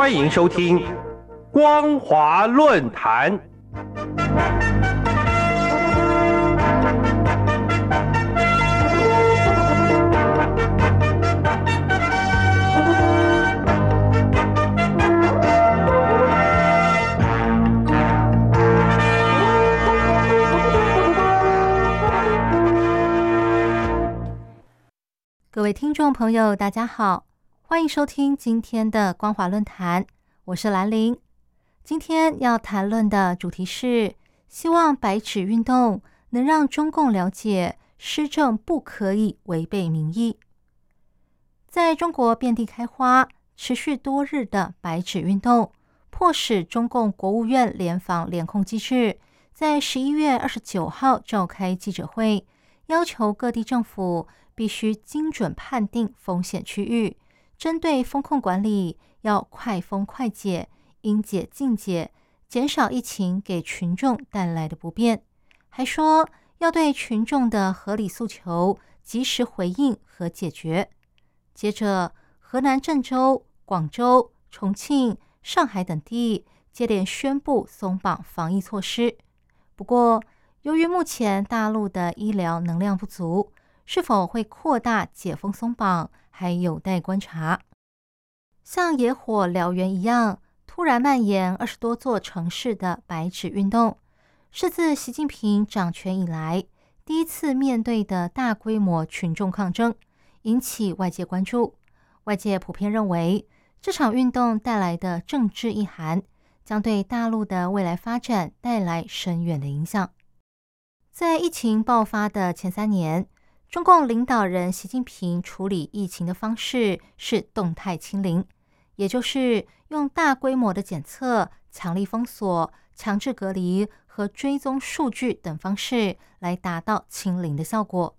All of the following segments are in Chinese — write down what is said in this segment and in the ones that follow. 欢迎收听光华论坛。各位听众朋友，大家好，欢迎收听今天的光华论坛，我是兰玲。今天要谈论的主题是，希望白纸运动能让中共了解施政不可以违背民意。在中国遍地开花、持续多日的白纸运动，迫使中共国务院联防联控机制在11月29号召开记者会，要求各地政府必须精准判定风险区域，针对风控管理要快封快解、应解尽解，减少疫情给群众带来的不便。还说要对群众的合理诉求及时回应和解决。接着，河南郑州、广州、重庆、上海等地接连宣布松绑防疫措施。不过，由于目前大陆的医疗能量不足，是否会扩大解封松绑还有待观察。像野火燎原一样突然蔓延20多座城市的白纸运动，是自习近平掌权以来第一次面对的大规模群众抗争，引起外界关注。外界普遍认为，这场运动带来的政治意涵将对大陆的未来发展带来深远的影响。在疫情爆发的前3年，中共领导人习近平处理疫情的方式是动态清零，也就是用大规模的检测、强力封锁、强制隔离和追踪数据等方式来达到清零的效果。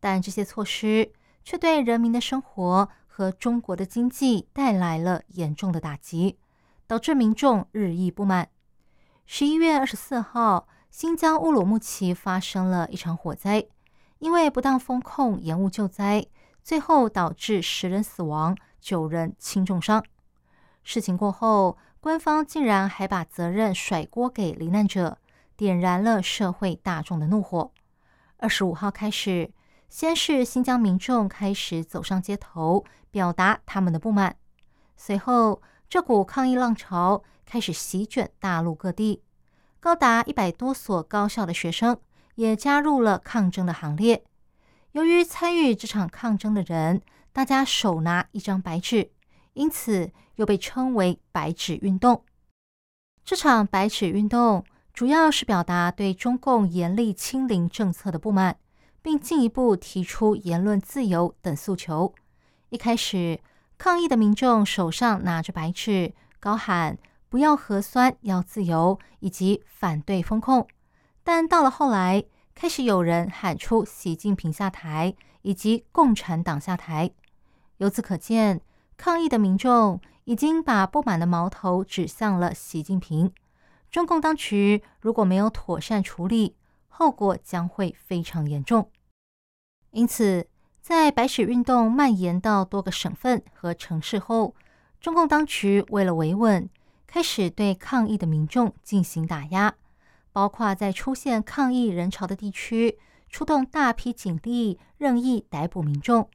但这些措施却对人民的生活和中国的经济带来了严重的打击，导致民众日益不满。11月24号，新疆乌鲁木齐发生了一场火灾，因为不当封控延误救灾，最后导致10人死亡，9人轻重伤。事情过后，官方竟然还把责任甩锅给罹难者，点燃了社会大众的怒火。25号开始，先是新疆民众开始走上街头，表达他们的不满。随后，这股抗议浪潮开始席卷大陆各地，高达100多所高校的学生也加入了抗争的行列。由于参与这场抗争的人，大家手拿一张白纸，因此又被称为白纸运动。这场白纸运动主要是表达对中共严厉清零政策的不满，并进一步提出言论自由等诉求。一开始，抗议的民众手上拿着白纸，高喊不要核酸、要自由，以及反对封控。但到了后来，开始有人喊出习近平下台以及共产党下台。由此可见，抗议的民众已经把不满的矛头指向了习近平。中共当局如果没有妥善处理，后果将会非常严重。因此，在白纸运动蔓延到多个省份和城市后，中共当局为了维稳，开始对抗议的民众进行打压。包括在出现抗议人潮的地区，出动大批警力任意逮捕民众，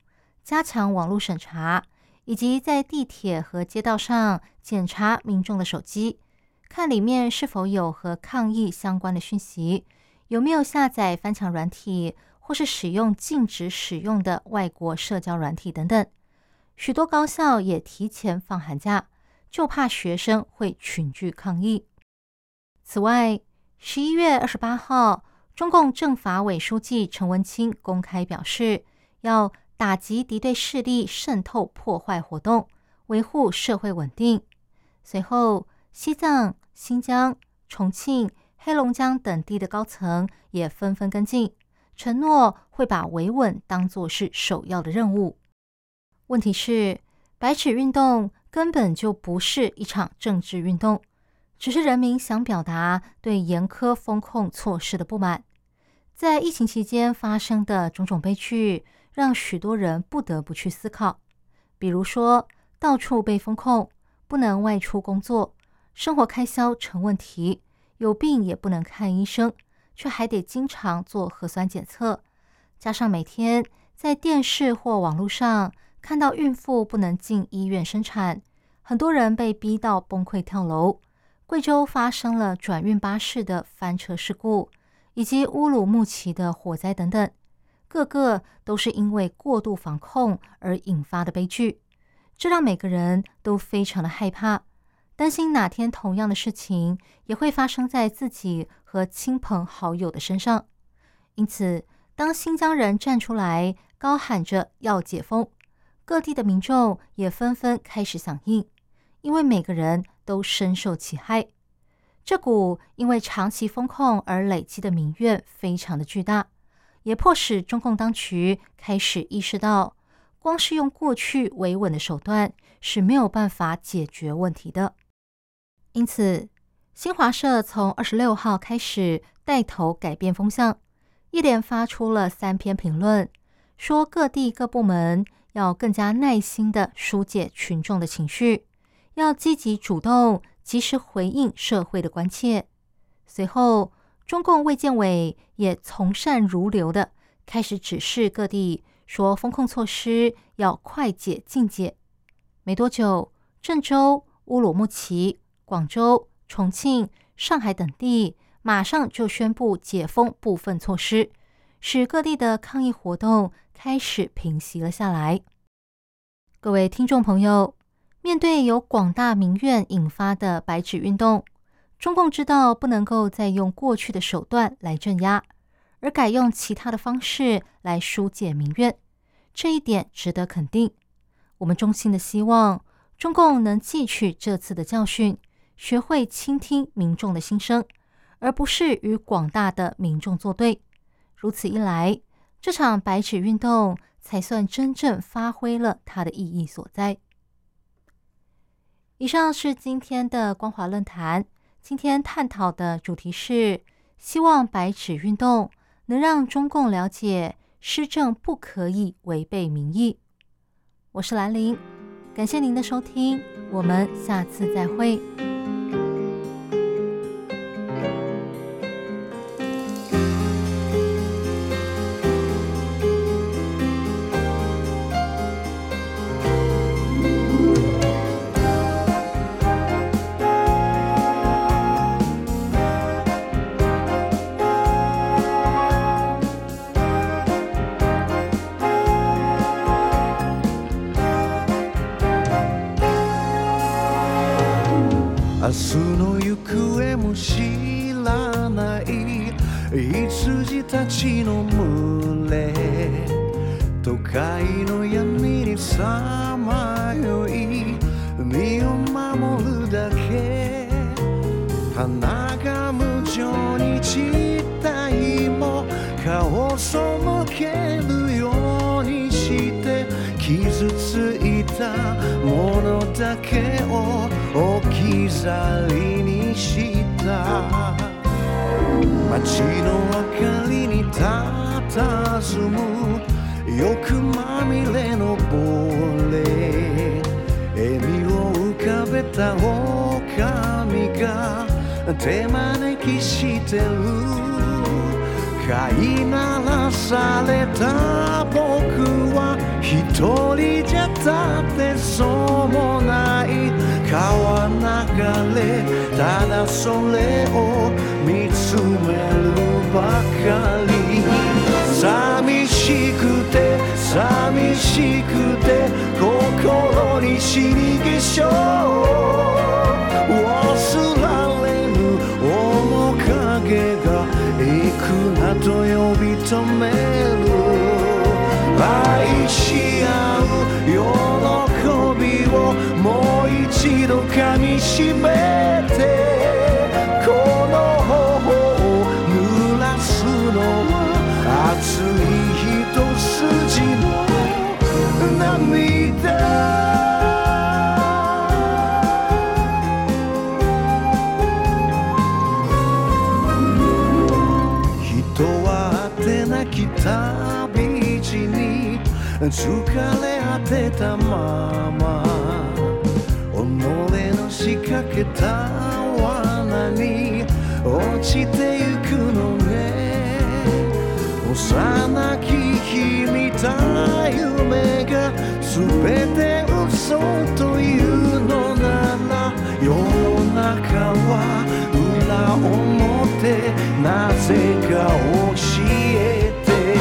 加强网络审查，以及在地铁和街道上检查民众的手机，看里面是否有和抗议相关的讯息，有没有下载翻墙软体，或是使用禁止使用的外国社交软体等等。许多高校也提前放寒假，就怕学生会群聚抗议。此外，11月28号，中共政法委书记陈文清公开表示，要打击敌对势力渗透破坏活动，维护社会稳定。随后，西藏、新疆、重庆、黑龙江等地的高层也纷纷跟进，承诺会把维稳当作是首要的任务。问题是，白纸运动根本就不是一场政治运动，只是人民想表达对严苛封控措施的不满。在疫情期间发生的种种悲剧，让许多人不得不去思考。比如说，到处被封控，不能外出工作，生活开销成问题，有病也不能看医生，却还得经常做核酸检测。加上每天在电视或网络上看到孕妇不能进医院生产，很多人被逼到崩溃跳楼。贵州发生了转运巴士的翻车事故，以及乌鲁木齐的火灾等等，各个都是因为过度防控而引发的悲剧。这让每个人都非常的害怕，担心哪天同样的事情也会发生在自己和亲朋好友的身上。因此，当新疆人站出来高喊着要解封，各地的民众也纷纷开始响应，因为每个人都深受其害。这股因为长期封控而累积的民怨非常的巨大，也迫使中共当局开始意识到，光是用过去维稳的手段是没有办法解决问题的。因此，新华社从26号开始带头改变风向，一连发出了3篇评论，说各地各部门要更加耐心地疏解群众的情绪，要积极主动，及时回应社会的关切。随后，中共卫健委也从善如流地开始指示各地，说封控措施要快解尽解。没多久，郑州、乌鲁木齐、广州、重庆、上海等地马上就宣布解封部分措施，使各地的抗议活动开始平息了下来。各位听众朋友，面对由广大民怨引发的白纸运动，中共知道不能够再用过去的手段来镇压，而改用其他的方式来疏解民怨，这一点值得肯定。我们衷心的希望中共能汲取这次的教训，学会倾听民众的心声，而不是与广大的民众作对。如此一来，这场白纸运动才算真正发挥了它的意义所在。以上是今天的光华论坛，今天探讨的主题是希望白纸运动能让中共了解施政不可以违背民意。我是兰玲，感谢您的收听，我们下次再会。明日の行方も知らない羊たちの群れ、都会の闇にさまよい身を守るだけ、花が無情に散った日も顔を背けるようにして傷ついたものだけを置き去りにした。街の明かりに佇む欲まみれの亡霊、笑みを浮かべた狼が手招きしてる。飼いならされた僕は一人じゃ立てそうもない。川流れ、ただそれを見つめるばかり。寂しくて寂しくて心に染み化粧、忘られぬ面影が幾なと呼び止める。愛し合う喜びをもう一度噛みしめて、この頬を濡らすのは熱い一筋の涙。人は果てなき旅路に疲れ果てたまま己しかけた罠に落ちてゆくのね幼き日見た夢が全て嘘というのなら世の中は裏表なぜか教えて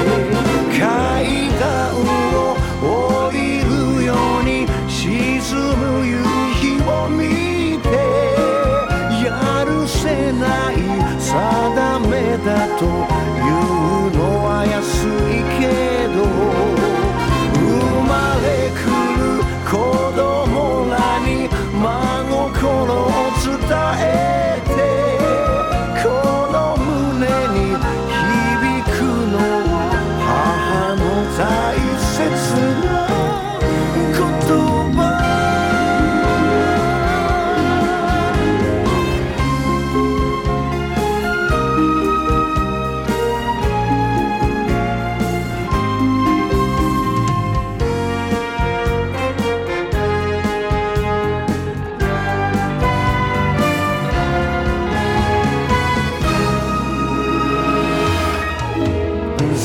階段を降りるように沈む夕日を見てやるせない定めだと言うのは安いけど生まれくる子供らに真心を伝えてこの胸に響くのは母の大切な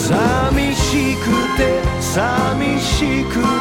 寂しくて寂しく